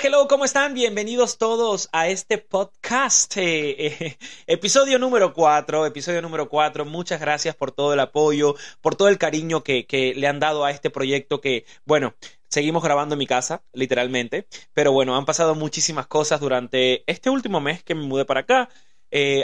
Hola, hello, ¿cómo están? Bienvenidos todos a este podcast, episodio número 4. Muchas gracias por todo el apoyo, por todo el cariño que le han dado a este proyecto que, bueno, seguimos grabando en mi casa, literalmente, pero bueno, han pasado muchísimas cosas durante este último mes que me mudé para acá.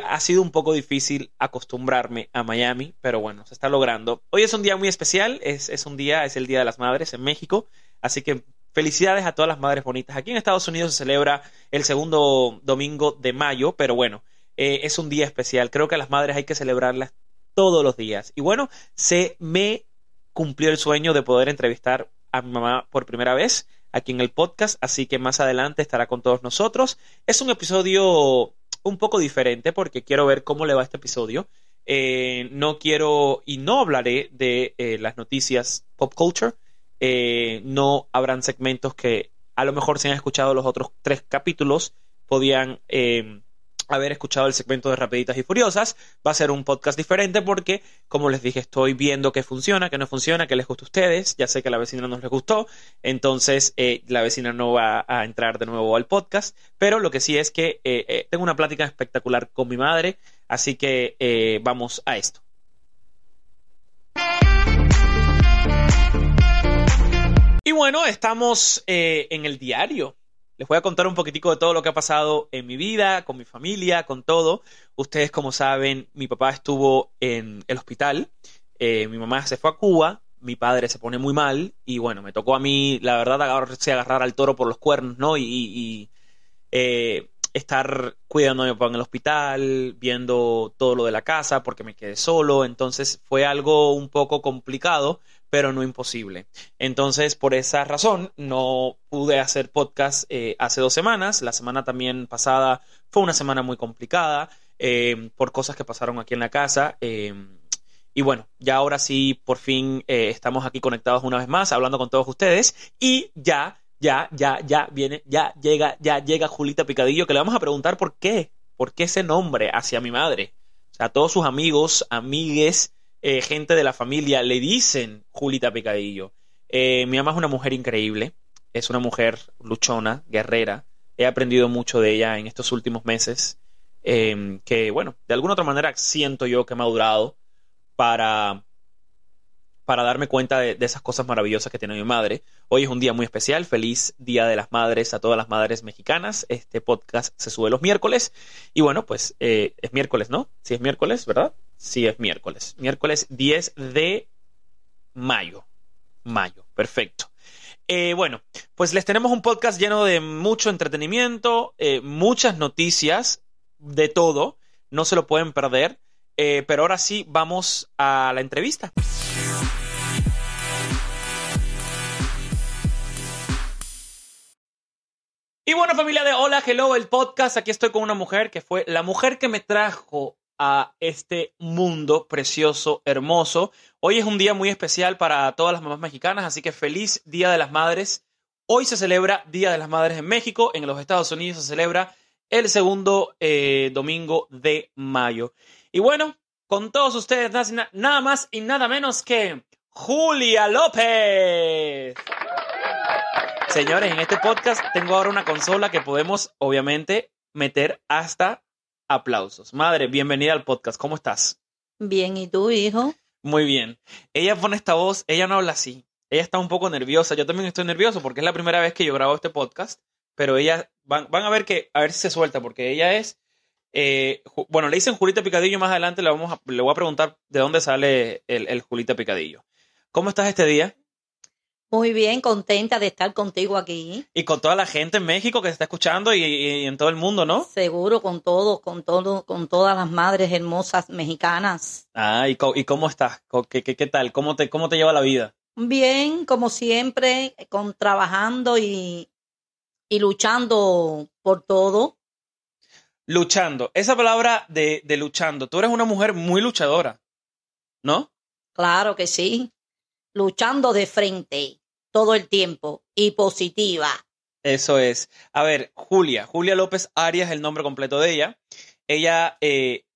Ha sido un poco difícil acostumbrarme a Miami, pero bueno, se está logrando. Hoy es un día muy especial, es el Día de las Madres en México, así que felicidades a todas las madres bonitas. Aquí en Estados Unidos se celebra el segundo domingo de mayo, pero bueno, es un día especial. Creo que a las madres hay que celebrarlas todos los días. Y bueno, se me cumplió el sueño de poder entrevistar a mi mamá por primera vez aquí en el podcast, así que más adelante estará con todos nosotros. Es un episodio un poco diferente porque quiero ver cómo le va este episodio. No hablaré de las noticias pop culture. No habrán segmentos que a lo mejor si han escuchado los otros 3 capítulos podían haber escuchado el segmento de Rapiditas y Furiosas. Va a ser un podcast diferente porque, como les dije, estoy viendo qué funciona, qué no funciona, qué les gusta a ustedes. Ya sé que a la vecina no les gustó, entonces la vecina no va a entrar de nuevo al podcast, pero lo que sí es que tengo una plática espectacular con mi madre, así que vamos a esto. Y bueno, estamos en el diario. Les voy a contar un poquitico de todo lo que ha pasado en mi vida, con mi familia, con todo. Ustedes, como saben, mi papá estuvo en el hospital, mi mamá se fue a Cuba, mi padre se pone muy mal y bueno, me tocó a mí, la verdad, agarrar al toro por los cuernos, ¿no? Y estar cuidando a mi papá en el hospital, viendo todo lo de la casa porque me quedé solo. Entonces fue algo un poco complicado, pero no imposible. Entonces, por esa razón, no pude hacer podcast hace 2 semanas. La semana también pasada fue una semana muy complicada por cosas que pasaron aquí en la casa. Y bueno, ya ahora sí, por fin estamos aquí conectados una vez más, hablando con todos ustedes. Y ya llega Julita Picadillo, que le vamos a preguntar por qué ese nombre hacia mi madre. O sea, todos sus amigos, amigues, gente de la familia le dicen Julita Picadillo. Mi mamá es una mujer increíble, es una mujer luchona, guerrera. He aprendido mucho de ella en estos últimos meses, que bueno, de alguna otra manera siento yo que he madurado para darme cuenta de esas cosas maravillosas que tiene mi madre. Hoy es un día muy especial, feliz Día de las Madres a todas las madres mexicanas. Este podcast se sube los miércoles y bueno, pues es miércoles, ¿no? Sí es miércoles, ¿verdad? Sí, es miércoles. Miércoles 10 de mayo. Mayo, perfecto. Bueno, pues les tenemos un podcast lleno de mucho entretenimiento, muchas noticias, de todo. No se lo pueden perder. Pero ahora sí, vamos a la entrevista. Y bueno, familia de Hola Hello, el podcast. Aquí estoy con una mujer que fue la mujer que me trajo a este mundo precioso, hermoso. Hoy es un día muy especial para todas las mamás mexicanas, así que feliz Día de las Madres. Hoy se celebra Día de las Madres en México, en los Estados Unidos se celebra el segundo domingo de mayo. Y bueno, con todos ustedes, nada más y nada menos que Julia López. Señores, en este podcast tengo ahora una consola que podemos, obviamente, meter hasta aplausos. Madre, bienvenida al podcast. ¿Cómo estás? Bien, ¿y tú, hijo? Muy bien. Ella pone esta voz, ella no habla así. Ella está un poco nerviosa. Yo también estoy nervioso porque es la primera vez que yo grabo este podcast, pero ella van a ver que a ver si se suelta porque ella es bueno, le dicen Julita Picadillo, más adelante le voy a preguntar de dónde sale el Julita Picadillo. ¿Cómo estás este día? Muy bien, contenta de estar contigo aquí. Y con toda la gente en México que se está escuchando y en todo el mundo, ¿no? Seguro, con todas las madres hermosas mexicanas. Ah, ¿y cómo estás? ¿Qué tal? ¿Cómo te lleva la vida? Bien, como siempre, trabajando y luchando por todo. Luchando. Esa palabra de luchando. Tú eres una mujer muy luchadora, ¿no? Claro que sí. Luchando de frente todo el tiempo y positiva. Eso es. A ver, Julia López Arias es el nombre completo de ella. Ella,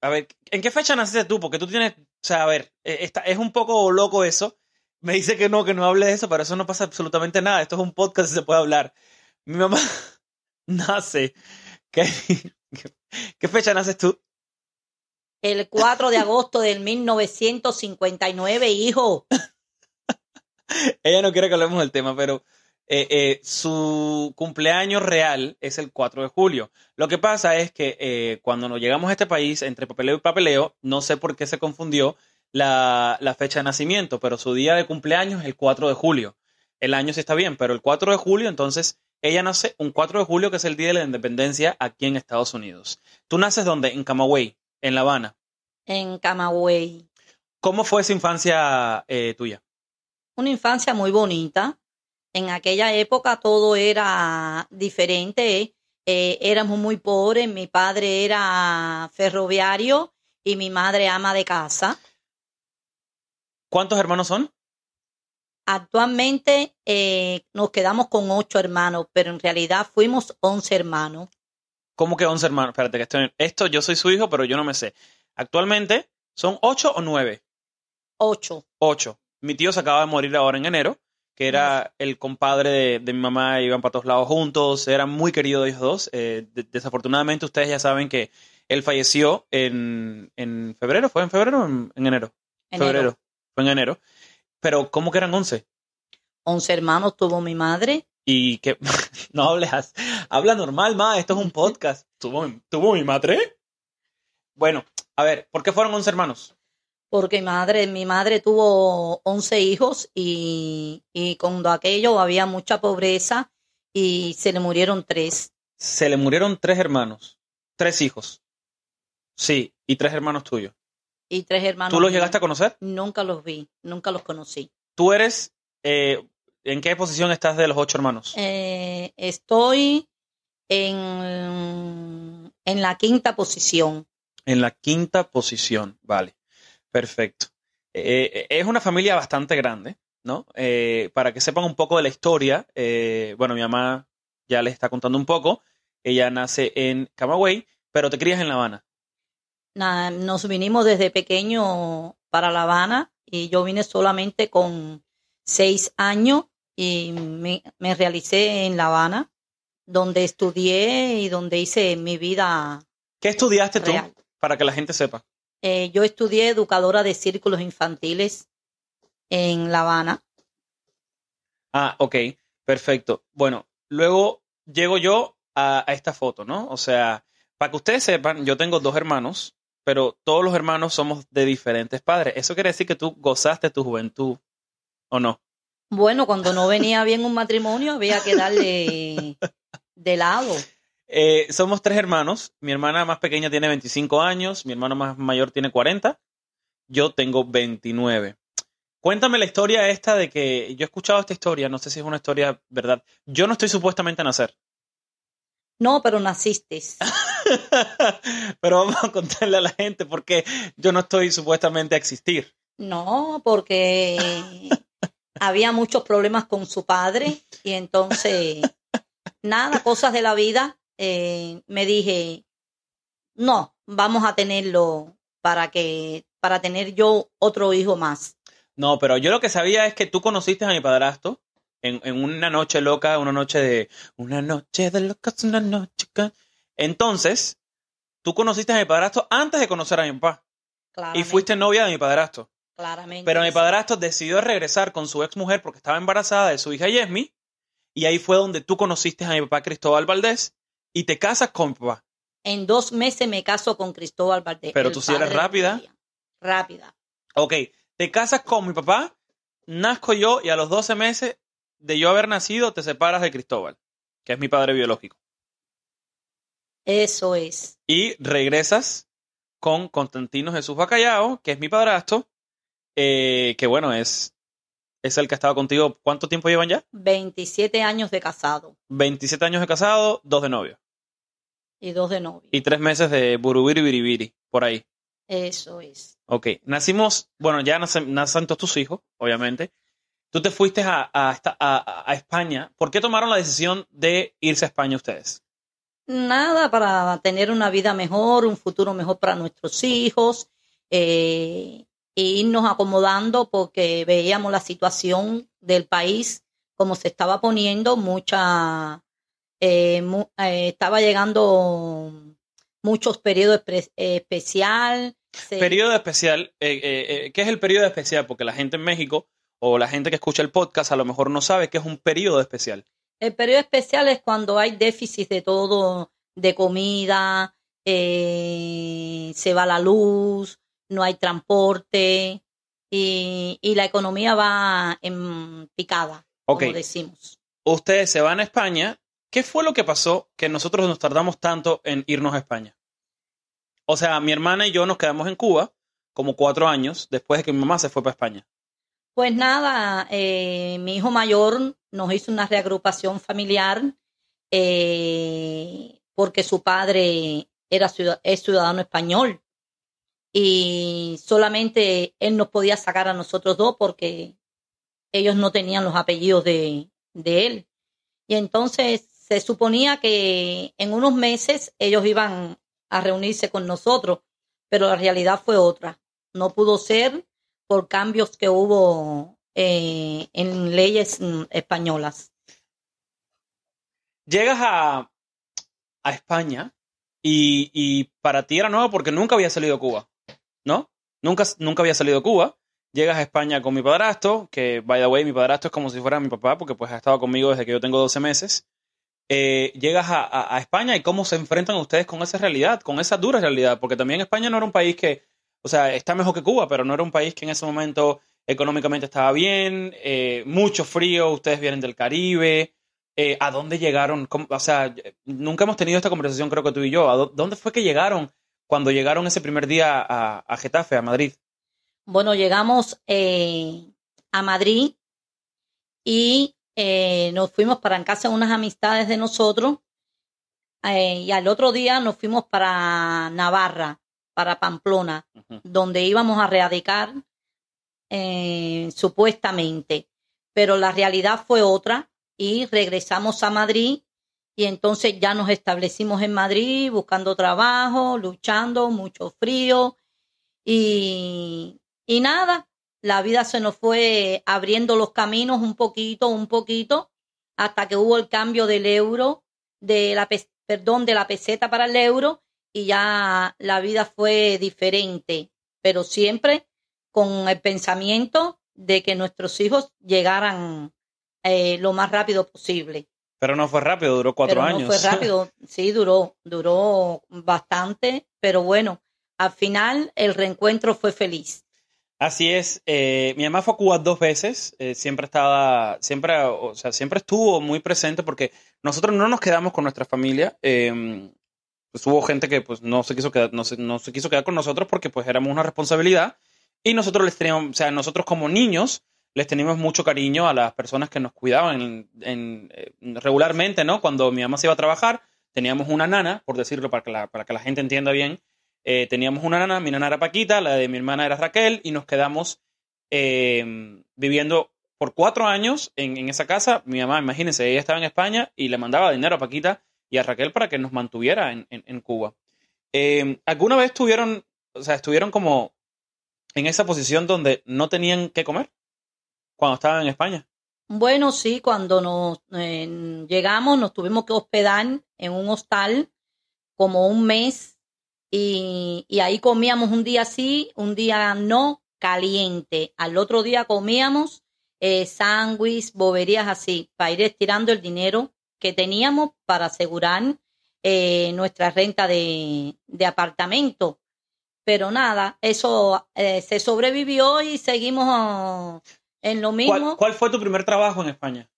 a ver, ¿en qué fecha naciste tú? Porque tú tienes, o sea, a ver, es un poco loco eso. Me dice que no hable de eso, pero eso no pasa absolutamente nada. Esto es un podcast y se puede hablar. Mi mamá, nace. ¿Qué fecha naces tú? El 4 de agosto del 1959, hijo. Ella no quiere que hablemos del tema, pero su cumpleaños real es el 4 de julio. Lo que pasa es que cuando nos llegamos a este país, entre papeleo y papeleo, no sé por qué se confundió la fecha de nacimiento, pero su día de cumpleaños es el 4 de julio. El año sí está bien, pero el 4 de julio, entonces ella nace un 4 de julio, que es el día de la independencia aquí en Estados Unidos. ¿Tú naces dónde? En Camagüey. ¿En La Habana? En Camagüey. ¿Cómo fue esa infancia tuya? Una infancia muy bonita. En aquella época todo era diferente. Éramos muy pobres. Mi padre era ferroviario y mi madre ama de casa. ¿Cuántos hermanos son? Actualmente nos quedamos con 8 hermanos, pero en realidad fuimos 11 hermanos. ¿Cómo que 11 hermanos? Espérate, que esto yo soy su hijo, pero yo no me sé. Actualmente, ¿son 8 o 9? 8. 8. Mi tío se acaba de morir ahora en enero, que era el compadre de mi mamá, iban para todos lados juntos, eran muy queridos ellos dos. Desafortunadamente, ustedes ya saben que él falleció en febrero, ¿fue en febrero o en enero? Enero. Febrero, fue en enero. Pero, ¿cómo que eran 11? 11 hermanos tuvo mi madre. Y que no hables, habla normal, ma, esto es un podcast. ¿Tuvo mi madre? Bueno, a ver, ¿por qué fueron 11 hermanos? Porque mi madre tuvo 11 hijos y cuando aquello había mucha pobreza y se le murieron 3. Se le murieron 3 hermanos, 3 hijos. Sí, y 3 hermanos tuyos. Y 3 hermanos. ¿Tú los llegaste a conocer? Nunca los vi, nunca los conocí. Tú eres... ¿En qué posición estás de los 8 hermanos? Estoy en la 5ª posición. En la 5ª posición, vale. Perfecto. Es una familia bastante grande, ¿no? Para que sepan un poco de la historia, bueno, mi mamá ya les está contando un poco. Ella nace en Camagüey, pero te crías en La Habana. Nos vinimos desde pequeño para La Habana y yo vine solamente con 6 años. Y me realicé en La Habana, donde estudié y donde hice mi vida. ¿Qué estudiaste real. Tú? Para que la gente sepa. Yo estudié educadora de círculos infantiles en La Habana. Ah, ok, perfecto. Bueno, luego llego yo a esta foto, ¿no? O sea, para que ustedes sepan, yo tengo 2 hermanos, pero todos los hermanos somos de diferentes padres. Eso quiere decir que tú gozaste tu juventud, ¿o no? Bueno, cuando no venía bien un matrimonio había que darle de lado. Somos 3 hermanos. Mi hermana más pequeña tiene 25 años, mi hermano más mayor tiene 40, yo tengo 29. Cuéntame la historia esta de que yo he escuchado esta historia, no sé si es una historia verdad. Yo no estoy supuestamente a nacer. No, pero naciste. Pero vamos a contarle a la gente por qué yo no estoy supuestamente a existir. No, porque... había muchos problemas con su padre y entonces, nada, cosas de la vida, me dije, no, vamos a tenerlo para tener yo otro hijo más. No, pero yo lo que sabía es que tú conociste a mi padrastro en una noche loca, una noche de locas, una noche... Entonces, tú conociste a mi padrastro antes de conocer a mi papá. Claramente. Y fuiste novia de mi padrastro. Claramente. Pero mi padrastro decidió regresar con su ex mujer porque estaba embarazada de su hija Yesmi, y ahí fue donde tú conociste a mi papá Cristóbal Valdés y te casas con mi papá. En 2 meses me caso con Cristóbal Valdés. Pero tú sí eres rápida. Rápida. Ok, te casas con mi papá, nazco yo y a los 12 meses de yo haber nacido te separas de Cristóbal, que es mi padre biológico. Eso es. Y regresas con Constantino Jesús Bacallao, que es mi padrastro. Que bueno, es el que ha estado contigo. ¿Cuánto tiempo llevan ya? 27 años de casado. 27 años de casado, 2 de novio. Y 2 de novio. Y 3 meses de burubiri, biribiri, por ahí. Eso es. Ok, nacimos, bueno, ya nacen todos tus hijos, obviamente. Tú te fuiste a España. ¿Por qué tomaron la decisión de irse a España ustedes? Nada, para tener una vida mejor, un futuro mejor para nuestros hijos. E irnos acomodando porque veíamos la situación del país como se estaba poniendo, mucha estaba llegando muchos periodos especial. Periodo especial, ¿qué es el periodo especial? Porque la gente en México o la gente que escucha el podcast a lo mejor no sabe qué es un periodo especial. El periodo especial es cuando hay déficit de todo, de comida, se va la luz, no hay transporte y la economía va en picada, okay, como decimos. Ustedes se van a España. ¿Qué fue lo que pasó que nosotros nos tardamos tanto en irnos a España? O sea, mi hermana y yo nos quedamos en Cuba como 4 años después de que mi mamá se fue para España. Pues nada, mi hijo mayor nos hizo una reagrupación familiar porque su padre es ciudadano español y solamente él nos podía sacar a nosotros dos porque ellos no tenían los apellidos de él. Y entonces se suponía que en unos meses ellos iban a reunirse con nosotros, pero la realidad fue otra. No pudo ser por cambios que hubo en leyes españolas. Llegas a España y para ti era nuevo porque nunca había salido a Cuba, ¿no? Nunca había salido a Cuba. Llegas a España con mi padrastro, que, by the way, mi padrastro es como si fuera mi papá, porque pues ha estado conmigo desde que yo tengo 12 meses. Llegas a España y cómo se enfrentan ustedes con esa realidad, con esa dura realidad, porque también España no era un país que, o sea, está mejor que Cuba, pero no era un país que en ese momento económicamente estaba bien, mucho frío, ustedes vienen del Caribe, ¿a dónde llegaron? O sea, nunca hemos tenido esta conversación, creo que tú y yo, ¿a dónde fue que llegaron cuando llegaron ese primer día a Getafe, a Madrid? Bueno, llegamos a Madrid y nos fuimos para en casa de unas amistades de nosotros y al otro día nos fuimos para Navarra, para Pamplona, uh-huh, donde íbamos a radicar supuestamente. Pero la realidad fue otra y regresamos a Madrid y entonces ya nos establecimos en Madrid buscando trabajo, luchando, mucho frío y nada, la vida se nos fue abriendo los caminos un poquito, hasta que hubo el cambio del euro, de la peseta para el euro, y ya la vida fue diferente, pero siempre con el pensamiento de que nuestros hijos llegaran lo más rápido posible. Pero no fue rápido, duró 4 años. No fue rápido, sí, duró bastante, pero bueno, al final el reencuentro fue feliz. Así es, mi mamá fue a Cuba 2 veces, siempre estuvo muy presente porque nosotros no nos quedamos con nuestra familia, pues hubo gente que pues no se quiso quedar con nosotros porque pues éramos una responsabilidad y nosotros les teníamos, o sea, nosotros como niños les teníamos mucho cariño a las personas que nos cuidaban regularmente, ¿no? Cuando mi mamá se iba a trabajar teníamos una nana, por decirlo para que la gente entienda bien. Teníamos una nana, mi nana era Paquita, la de mi hermana era Raquel, y nos quedamos viviendo por 4 años en esa casa. Mi mamá, imagínense, ella estaba en España y le mandaba dinero a Paquita y a Raquel para que nos mantuviera en Cuba. ¿Alguna vez estuvieron como en esa posición donde no tenían qué comer cuando estaban en España? Bueno, sí, cuando nos llegamos nos tuvimos que hospedar en un hostal como un mes. Y ahí comíamos un día sí, un día no, caliente. Al otro día comíamos sándwiches, boberías así, para ir estirando el dinero que teníamos para asegurar nuestra renta de apartamento. Pero nada, eso se sobrevivió y seguimos en lo mismo. ¿Cuál fue tu primer trabajo en España?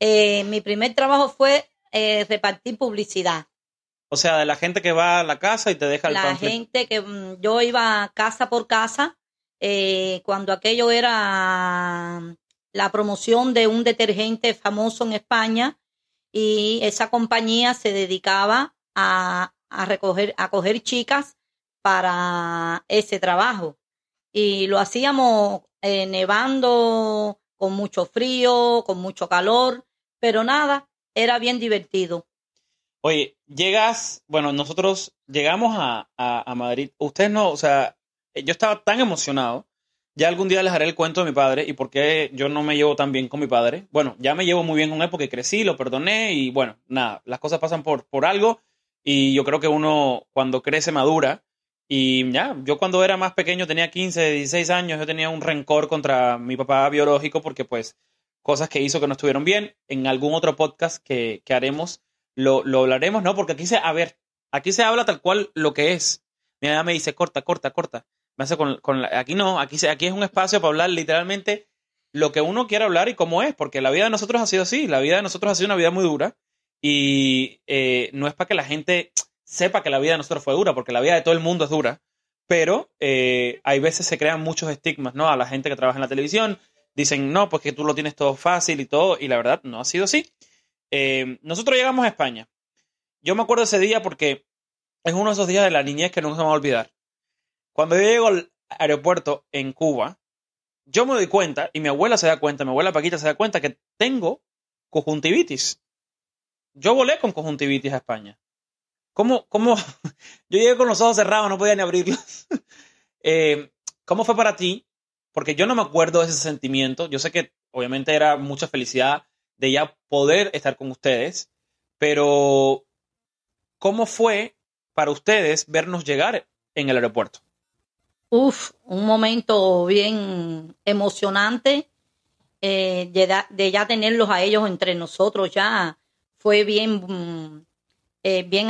Mi primer trabajo fue repartir publicidad. O sea, de la gente que va a la casa y te deja el panfleto. La gente que yo iba casa por casa, cuando aquello era la promoción de un detergente famoso en España y esa compañía se dedicaba a coger chicas para ese trabajo. Y lo hacíamos nevando, con mucho frío, con mucho calor, pero nada, era bien divertido. Oye, nosotros llegamos a Madrid. Ustedes no, o sea, yo estaba tan emocionado Ya algún día les haré el cuento de mi padre y por qué yo no me llevo tan bien con mi padre. Bueno, ya me llevo muy bien con él porque crecí, lo perdoné y bueno, nada, las cosas pasan por algo y yo creo que uno cuando crece madura y ya, yo cuando era más pequeño tenía 15, 16 años, yo tenía un rencor contra mi papá biológico porque pues cosas que hizo que no estuvieron bien. En algún otro podcast que haremos lo hablaremos, ¿no? Porque aquí aquí se habla tal cual lo que es. Mi mamá me dice corta. Me hace aquí no, aquí es un espacio para hablar literalmente lo que uno quiere hablar y cómo es, porque la vida de nosotros ha sido así, la vida de nosotros ha sido una vida muy dura y no es para que la gente sepa que la vida de nosotros fue dura, porque la vida de todo el mundo es dura, pero hay veces se crean muchos estigmas, ¿no? A la gente que trabaja en la televisión dicen, no, pues que tú lo tienes todo fácil y todo, y la verdad no ha sido así. Nosotros llegamos a España. Yo me acuerdo ese día porque es uno de esos días de la niñez que nunca me va a olvidar. Cuando yo llego al aeropuerto en Cuba, yo me doy cuenta, y mi abuela se da cuenta, mi abuela Paquita se da cuenta que tengo conjuntivitis. Yo volé con conjuntivitis a España. ¿Cómo? Yo llegué con los ojos cerrados, no podía ni abrirlos. ¿Cómo fue para ti? Porque yo no me acuerdo de ese sentimiento. Yo sé que obviamente era mucha felicidad de ya poder estar con ustedes, pero ¿cómo fue para ustedes vernos llegar en el aeropuerto? Un momento bien emocionante de ya tenerlos a ellos entre nosotros. Ya fue bien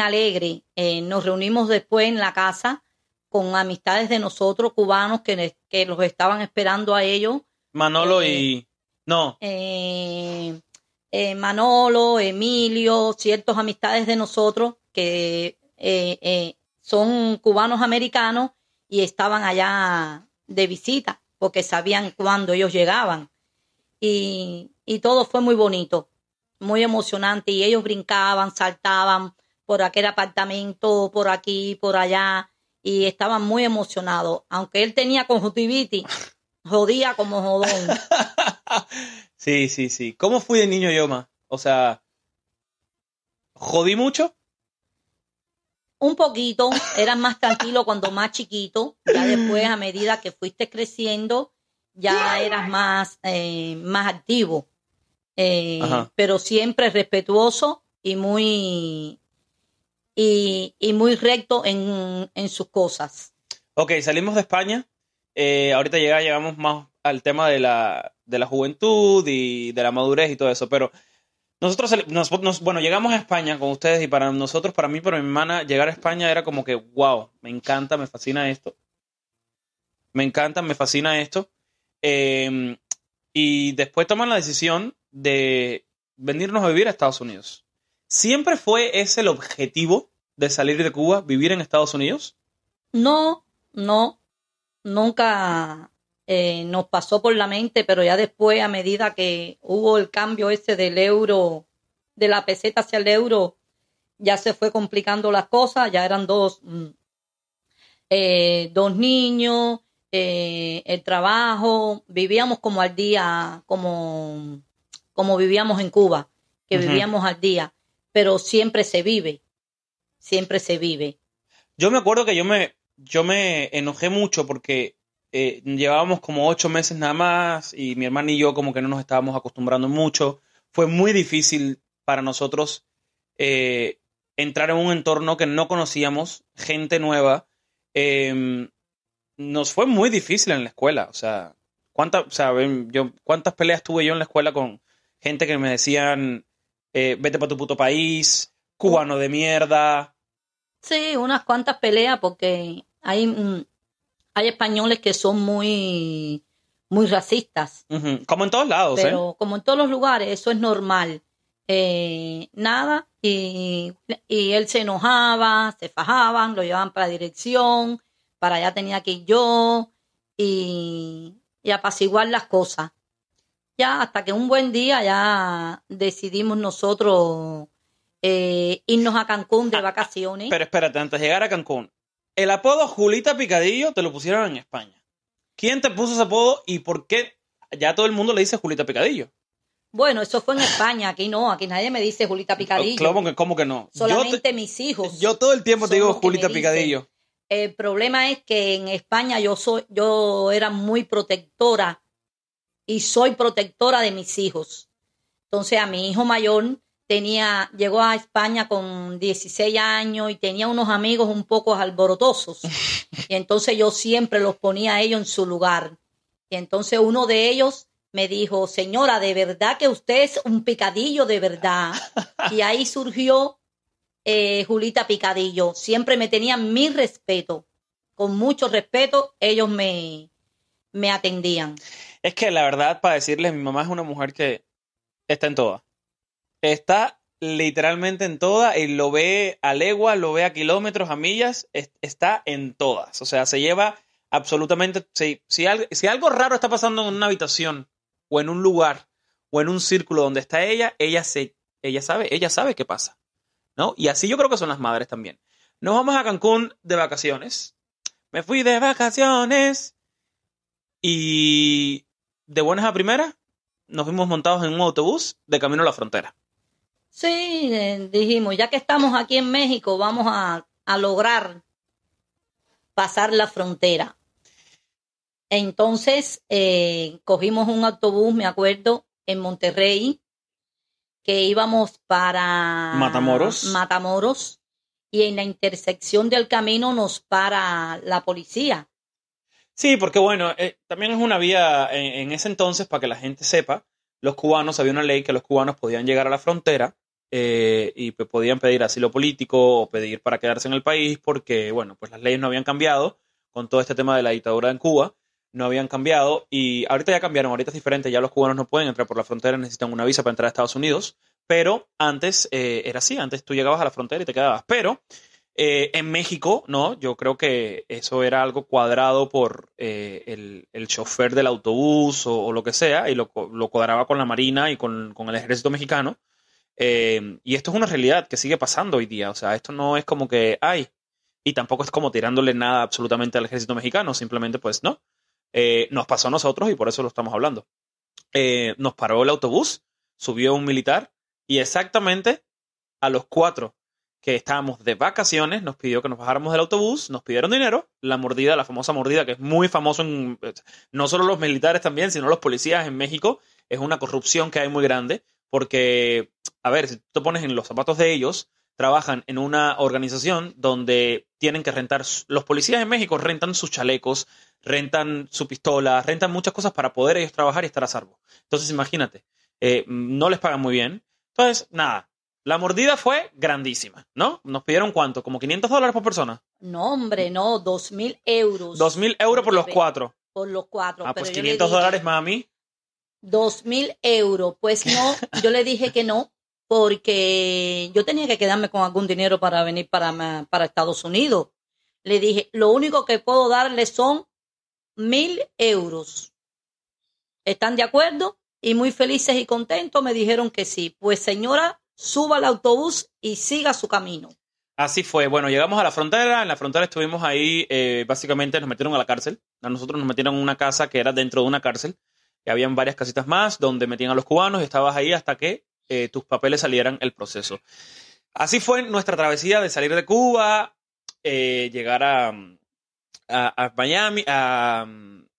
alegre. Nos reunimos después en la casa con amistades de nosotros, cubanos, que los estaban esperando a ellos. Manolo Manolo, Emilio, ciertas amistades de nosotros que son cubanos americanos y estaban allá de visita porque sabían cuándo ellos llegaban. Y todo fue muy bonito, muy emocionante. Y ellos brincaban, saltaban por aquel apartamento, por aquí, por allá. Y estaban muy emocionados. Aunque él tenía conjuntivitis, jodía como jodón. Sí. ¿Cómo fui de niño yo, ma? O sea, ¿jodí mucho? Un poquito, eras más tranquilo cuando más chiquito, ya después a medida que fuiste creciendo, ya eras más activo, pero siempre respetuoso y muy recto en sus cosas. Ok, salimos de España, ahorita llegamos más al tema de la juventud y de la madurez y todo eso, pero... Nosotros llegamos a España con ustedes y para nosotros, para mí, para mi hermana, llegar a España era como que, wow, me fascina esto. Y después toman la decisión de venirnos a vivir a Estados Unidos. ¿Siempre fue ese el objetivo de salir de Cuba, vivir en Estados Unidos? No, nunca... nos pasó por la mente, pero ya después, a medida que hubo el cambio ese del euro, de la peseta hacia el euro, ya se fue complicando las cosas. Ya eran dos niños, el trabajo, vivíamos como al día, como vivíamos en Cuba, que vivíamos al día, pero siempre se vive. Yo me acuerdo que yo me enojé mucho porque llevábamos como 8 meses nada más y mi hermana y yo como que no nos estábamos acostumbrando mucho. Fue muy difícil para nosotros entrar en un entorno que no conocíamos, gente nueva. Nos fue muy difícil en la escuela. O sea, ¿cuántas peleas tuve yo en la escuela con gente que me decían vete para tu puto país, cubano de mierda? Sí, unas cuantas peleas porque hay... Hay españoles que son muy, muy racistas. Como en todos lados. Pero como en todos los lugares, eso es normal. Y él se enojaba, se fajaban, lo llevaban para la dirección, para allá tenía que ir yo, y apaciguar las cosas. Ya hasta que un buen día ya decidimos nosotros irnos a Cancún de vacaciones. Pero espérate, antes de llegar a Cancún, el apodo Julita Picadillo te lo pusieron en España. ¿Quién te puso ese apodo y por qué ya todo el mundo le dice Julita Picadillo? Bueno, eso fue en España. Aquí no, aquí nadie me dice Julita Picadillo. ¿Cómo que no? Solamente mis hijos. Yo todo el tiempo te digo Julita Picadillo. El problema es que en España yo era muy protectora y soy protectora de mis hijos. Entonces a mi hijo mayor llegó a España con 16 años y tenía unos amigos un poco alborotosos. Y entonces yo siempre los ponía a ellos en su lugar. Y entonces uno de ellos me dijo, señora, de verdad que usted es un picadillo de verdad. Y ahí surgió Julita Picadillo. Siempre me tenían mi respeto. Con mucho respeto ellos me atendían. Es que la verdad, para decirles, mi mamá es una mujer que está en todas. Está literalmente en todas y lo ve a leguas, lo ve a kilómetros, a millas, está en todas. O sea, se lleva absolutamente... Si algo raro está pasando en una habitación o en un lugar o en un círculo donde está ella sabe qué pasa, ¿no? Y así yo creo que son las madres también. Nos vamos a Cancún de vacaciones. Me fui de vacaciones y de buenas a primeras nos fuimos montados en un autobús de camino a la frontera. Sí, dijimos, ya que estamos aquí en México, vamos a lograr pasar la frontera. Entonces, cogimos un autobús, me acuerdo, en Monterrey, que íbamos para Matamoros, y en la intersección del camino nos para la policía. Sí, porque bueno, también es una vía, en ese entonces, para que la gente sepa, los cubanos, había una ley que los cubanos podían llegar a la frontera y pues, podían pedir asilo político o pedir para quedarse en el país porque, bueno, pues las leyes no habían cambiado con todo este tema de la dictadura en Cuba, no habían cambiado y ahorita ya cambiaron, ahorita es diferente, ya los cubanos no pueden entrar por la frontera, necesitan una visa para entrar a Estados Unidos, pero antes era así, antes tú llegabas a la frontera y te quedabas, pero... en México, no, yo creo que eso era algo cuadrado por el chofer del autobús o lo que sea, y lo cuadraba con la Marina y con el Ejército Mexicano. Y esto es una realidad que sigue pasando hoy día. O sea, esto no es como que hay, y tampoco es como tirándole nada absolutamente al Ejército Mexicano, simplemente pues no. Nos pasó a nosotros y por eso lo estamos hablando. Nos paró el autobús, subió un militar y exactamente a los 4 que estábamos de vacaciones, nos pidió que nos bajáramos del autobús, nos pidieron dinero, la mordida, la famosa mordida, que es muy famoso, no solo los militares también, sino los policías en México, es una corrupción que hay muy grande, porque, a ver, si tú te pones en los zapatos de ellos, trabajan en una organización donde tienen que rentar, los policías en México rentan sus chalecos, rentan su pistola, rentan muchas cosas para poder ellos trabajar y estar a salvo. Entonces, imagínate, no les pagan muy bien, entonces, nada. La mordida fue grandísima, ¿no? ¿Nos pidieron cuánto? ¿Como $500 por persona? No, hombre, no, 2,000 euros. 2,000 euros por los 4. Por los 4. Ah, pero pues $500, mami. 2,000 euros. Pues no, yo le dije que no, porque yo tenía que quedarme con algún dinero para venir para Estados Unidos. Le dije, lo único que puedo darle son 1,000 euros. ¿Están de acuerdo? Y muy felices y contentos me dijeron que sí. Pues señora, suba al autobús y siga su camino. Así fue. Bueno, llegamos a la frontera. En la frontera estuvimos ahí. Básicamente nos metieron a la cárcel. A nosotros nos metieron en una casa que era dentro de una cárcel. Y habían varias casitas más donde metían a los cubanos. Y estabas ahí hasta que tus papeles salieran el proceso. Así fue nuestra travesía de salir de Cuba, llegar a Miami, a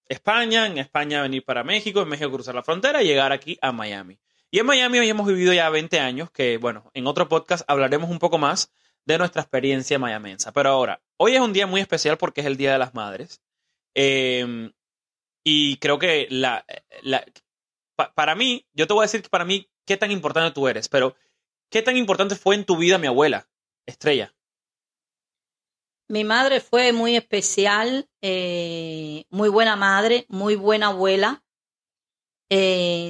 España. En España venir para México. En México cruzar la frontera y llegar aquí a Miami. Y en Miami hoy hemos vivido ya 20 años, que bueno, en otro podcast hablaremos un poco más de nuestra experiencia mayamensa. Pero ahora, hoy es un día muy especial porque es el Día de las Madres. Y creo que para mí, yo te voy a decir que para mí qué tan importante tú eres, pero ¿qué tan importante fue en tu vida mi abuela, Estrella? Mi madre fue muy especial, muy buena madre, muy buena abuela.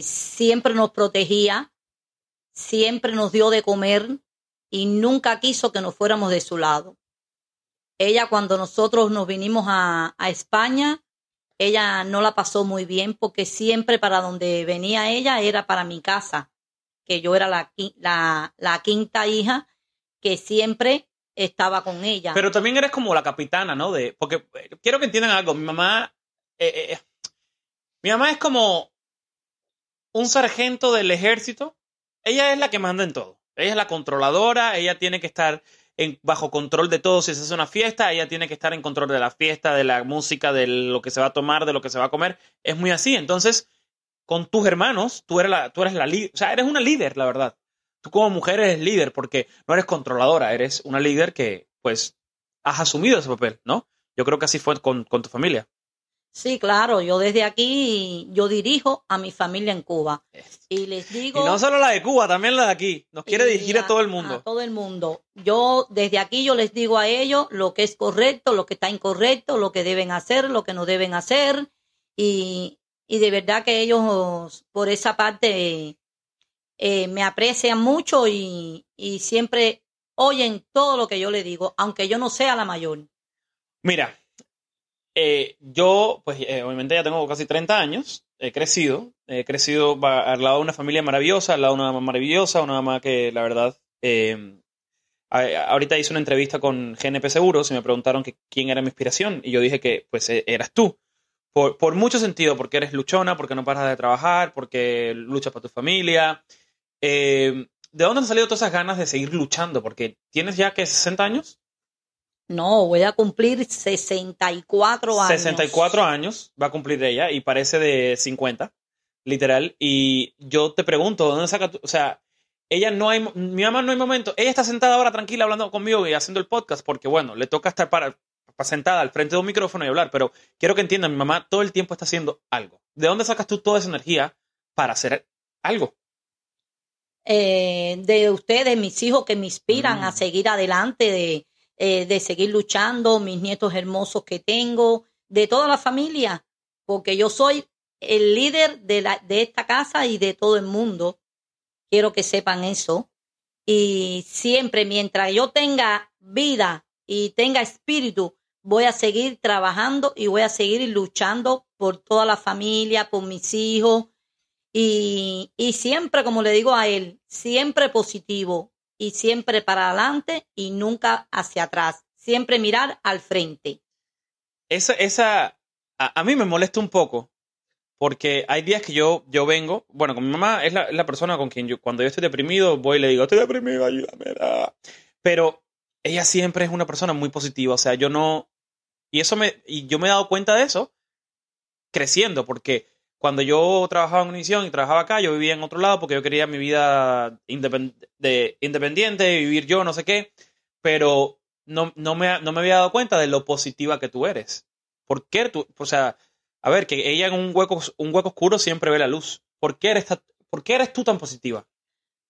Siempre nos protegía, siempre nos dio de comer y nunca quiso que nos fuéramos de su lado. Ella, cuando nosotros nos vinimos a España, ella no la pasó muy bien porque siempre para donde venía ella era para mi casa, que yo era la quinta hija que siempre estaba con ella. Pero también eres como la capitana, ¿no? Porque quiero que entiendan algo. Mi mamá es como un sargento del ejército. Ella es la que manda en todo. Ella es la controladora, ella tiene que estar bajo control de todo. Si se hace una fiesta, ella tiene que estar en control de la fiesta, de la música, de lo que se va a tomar, de lo que se va a comer. Es muy así. Entonces, con tus hermanos, tú eres la líder. O sea, eres una líder, la verdad. Tú como mujer eres líder porque no eres controladora. Eres una líder que, pues, has asumido ese papel, ¿no? Yo creo que así fue con tu familia. Sí, claro. Yo desde aquí, yo dirijo a mi familia en Cuba. Y les digo... Y no solo la de Cuba, también la de aquí. Nos quiere dirigir a todo el mundo. A todo el mundo. Yo desde aquí, yo les digo a ellos lo que es correcto, lo que está incorrecto, lo que deben hacer, lo que no deben hacer. Y de verdad que ellos, por esa parte, me aprecian mucho y siempre oyen todo lo que yo les digo, aunque yo no sea la mayor. Mira... yo, pues obviamente ya tengo casi 30 años, he crecido al lado de una familia maravillosa, al lado de una mamá maravillosa, una mamá que la verdad, ahorita hice una entrevista con GNP Seguros y me preguntaron quién era mi inspiración y yo dije que pues eras tú, por muchos sentidos, porque eres luchona, porque no paras de trabajar, porque luchas para tu familia. ¿De dónde han salido todas esas ganas de seguir luchando? Porque tienes ya que 60 años. No, voy a cumplir 64 años. 64 años va a cumplir ella y parece de 50, literal. Y yo te pregunto, ¿dónde saca tú? O sea, ella no hay... Mi mamá no hay momento. Ella está sentada ahora tranquila hablando conmigo y haciendo el podcast porque, bueno, le toca estar sentada al frente de un micrófono y hablar. Pero quiero que entiendan, mi mamá todo el tiempo está haciendo algo. ¿De dónde sacas tú toda esa energía para hacer algo? De ustedes, mis hijos que me inspiran a seguir adelante, de seguir luchando, mis nietos hermosos que tengo, de toda la familia, porque yo soy el líder de esta casa y de todo el mundo. Quiero que sepan eso. Y siempre, mientras yo tenga vida y tenga espíritu, voy a seguir trabajando y voy a seguir luchando por toda la familia, por mis hijos. Y siempre, como le digo a él, siempre positivo. Y siempre para adelante y nunca hacia atrás. Siempre mirar al frente. A mí me molesta un poco. Porque hay días que yo vengo. Bueno, con mi mamá es la persona con quien yo, cuando yo estoy deprimido, voy y le digo, estoy deprimido, ayúdame. Pero ella siempre es una persona muy positiva. O sea, yo no... Y yo me he dado cuenta de eso creciendo. Porque cuando yo trabajaba en una misión y trabajaba acá, yo vivía en otro lado porque yo quería mi vida independiente, vivir yo, no sé qué. Pero no me había dado cuenta de lo positiva que tú eres. ¿Por qué tú? O sea, a ver, que ella en un hueco oscuro siempre ve la luz. ¿Por qué eres tú tan positiva?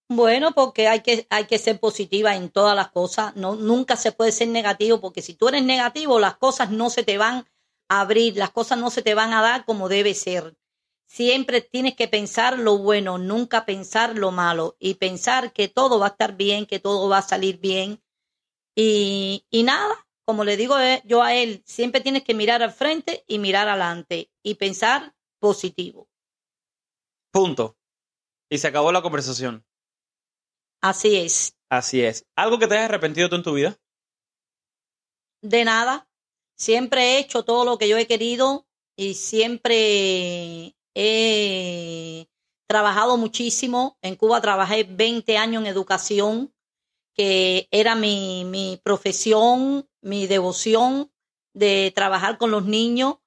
Bueno, porque hay que ser positiva en todas las cosas. No, nunca se puede ser negativo porque si tú eres negativo, las cosas no se te van a abrir. Las cosas no se te van a dar como debe ser. Siempre tienes que pensar lo bueno, nunca pensar lo malo y pensar que todo va a estar bien, que todo va a salir bien. Y nada, como le digo yo a él, siempre tienes que mirar al frente y mirar adelante y pensar positivo. Punto. Y se acabó la conversación. Así es. Así es. ¿Algo que te hayas arrepentido tú en tu vida? De nada. Siempre he hecho todo lo que yo he querido y siempre... He trabajado muchísimo. En Cuba trabajé 20 años en educación, que era mi profesión, mi devoción de trabajar con los niños.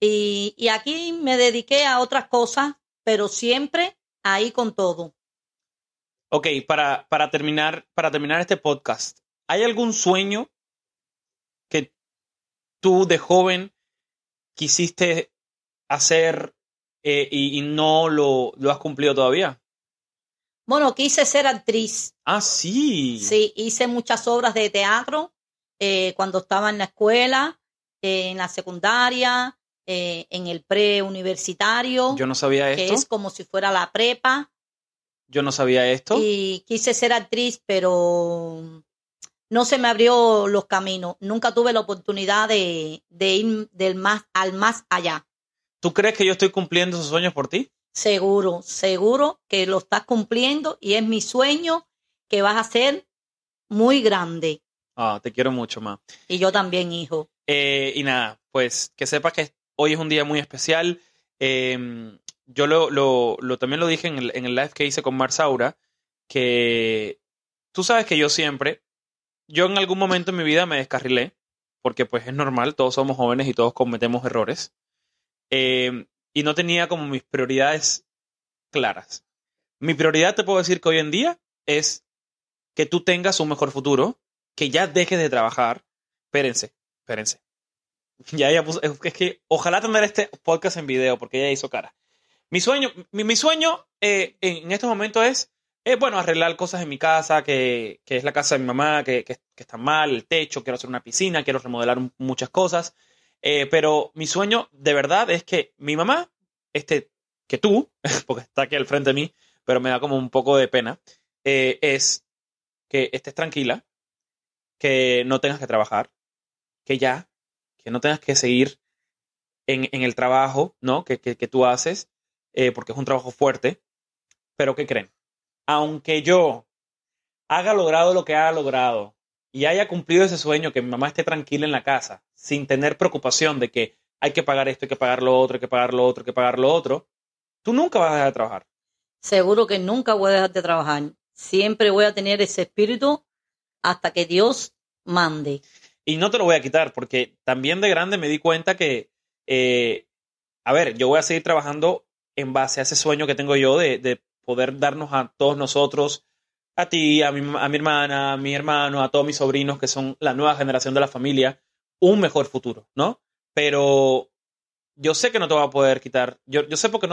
Y aquí me dediqué a otras cosas, pero siempre ahí con todo. Ok, para terminar este podcast, ¿hay algún sueño que tú de joven quisiste hacer? Y no lo has cumplido todavía. Bueno, quise ser actriz. Ah, sí. Sí, hice muchas obras de teatro cuando estaba en la escuela, en la secundaria, en el preuniversitario. Yo no sabía esto. Que es como si fuera la prepa. Yo no sabía esto. Y quise ser actriz, pero no se me abrió los caminos. Nunca tuve la oportunidad de ir al más allá. ¿Tú crees que yo estoy cumpliendo esos sueños por ti? Seguro, seguro que lo estás cumpliendo y es mi sueño que vas a ser muy grande. Ah, te quiero mucho, ma. Y yo también, hijo. Y nada, pues que sepas que hoy es un día muy especial. Yo también lo dije en el live que hice con Mar Saura, que tú sabes que yo siempre Yo en algún momento en mi vida me descarrilé, porque pues es normal, todos somos jóvenes y todos cometemos errores. Y no tenía como mis prioridades claras. Mi prioridad, te puedo decir que hoy en día, es que tú tengas un mejor futuro, que ya dejes de trabajar. Espérense. Ya puso, es que ojalá tener este podcast en video, porque ella hizo cara. Mi sueño en estos momentos es, bueno, arreglar cosas en mi casa, que es la casa de mi mamá, que está mal, el techo, quiero hacer una piscina, quiero remodelar muchas cosas. Pero mi sueño de verdad es que mi mamá, que tú, porque está aquí al frente de mí, pero me da como un poco de pena, es que estés tranquila, que no tengas que trabajar, que no tengas que seguir en el trabajo, ¿no? que tú haces, porque es un trabajo fuerte. Pero ¿qué creen? Aunque yo haya logrado lo que haya logrado y haya cumplido ese sueño, que mi mamá esté tranquila en la casa, sin tener preocupación de que hay que pagar esto, hay que pagar lo otro, hay que pagar lo otro, hay que pagar lo otro, tú nunca vas a dejar de trabajar. Seguro que nunca voy a dejar de trabajar. Siempre voy a tener ese espíritu hasta que Dios mande. Y no te lo voy a quitar, porque también de grande me di cuenta que, yo voy a seguir trabajando en base a ese sueño que tengo yo de poder darnos a todos nosotros, a ti, a mi hermana, a mi hermano, a todos mis sobrinos, que son la nueva generación de la familia, un mejor futuro, ¿no? Pero yo sé que no te voy a poder quitar. Yo sé porque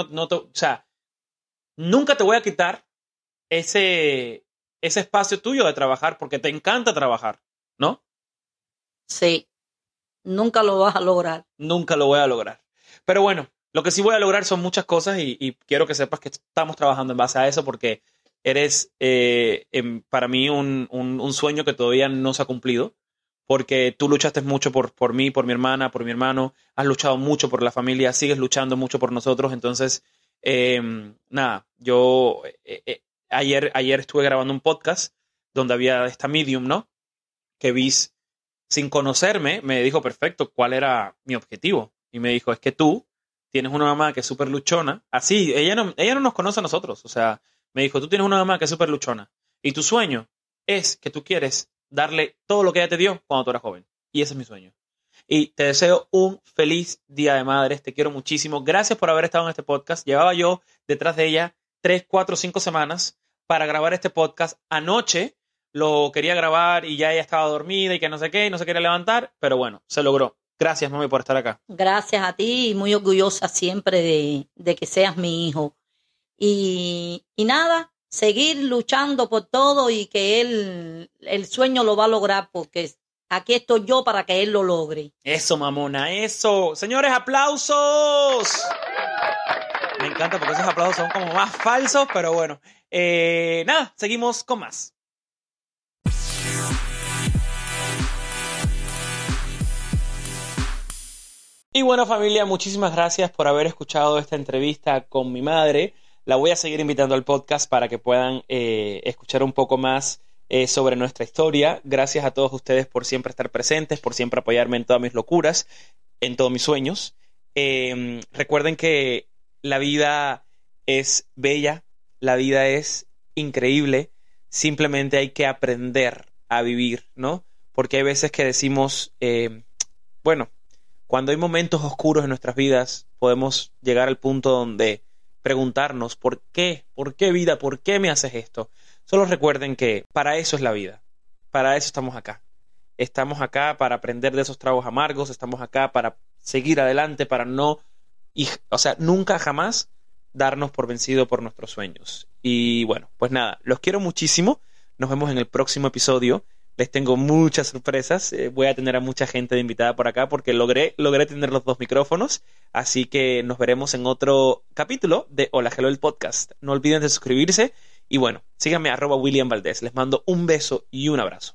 nunca te voy a quitar ese espacio tuyo de trabajar, porque te encanta trabajar, ¿no? Sí, nunca lo vas a lograr. Nunca lo voy a lograr. Pero bueno, lo que sí voy a lograr son muchas cosas y quiero que sepas que estamos trabajando en base a eso, porque eres para mí un sueño que todavía no se ha cumplido, porque tú luchaste mucho por mí, por mi hermana, por mi hermano, has luchado mucho por la familia, sigues luchando mucho por nosotros. Entonces, yo ayer estuve grabando un podcast donde había esta medium, ¿no? Que Vis, sin conocerme, me dijo perfecto cuál era mi objetivo. Y me dijo, es que tú tienes una mamá que es súper luchona. Así, ella no nos conoce a nosotros. O sea, me dijo, tú tienes una mamá que es súper luchona. Y tu sueño es que tú quieres darle todo lo que ella te dio cuando tú eras joven. Y ese es mi sueño. Y te deseo un feliz Día de Madres. Te quiero muchísimo. Gracias por haber estado en este podcast. Llevaba yo detrás de ella 3, 4, 5 semanas para grabar este podcast. Anoche lo quería grabar y ya ella estaba dormida y que no sé qué, y no se quería levantar, pero bueno, se logró. Gracias, mami, por estar acá. Gracias a ti y muy orgullosa siempre de que seas mi hijo. Y nada, seguir luchando por todo y que él, el sueño lo va a lograr, porque aquí estoy yo para que él lo logre. Eso, mamona, eso. Señores, aplausos. Me encanta porque esos aplausos son como más falsos, pero bueno. Nada, seguimos con más. Y bueno, familia, muchísimas gracias por haber escuchado esta entrevista con mi madre. La voy a seguir invitando al podcast para que puedan escuchar un poco más sobre nuestra historia. Gracias a todos ustedes por siempre estar presentes, por siempre apoyarme en todas mis locuras, en todos mis sueños. Recuerden que la vida es bella, la vida es increíble. Simplemente hay que aprender a vivir, ¿no? Porque hay veces que decimos, cuando hay momentos oscuros en nuestras vidas, podemos llegar al punto donde preguntarnos por qué vida, por qué me haces esto. Solo recuerden que para eso es la vida, para eso estamos acá. Estamos acá para aprender de esos tragos amargos, estamos acá para seguir adelante, para nunca jamás darnos por vencido por nuestros sueños. Y bueno, pues nada, los quiero muchísimo, nos vemos en el próximo episodio. Les tengo muchas sorpresas. Voy a tener a mucha gente de invitada por acá porque logré tener los 2 micrófonos. Así que nos veremos en otro capítulo de Hola Hello el podcast. No olviden de suscribirse. Y bueno, síganme @William Valdés. Les mando un beso y un abrazo.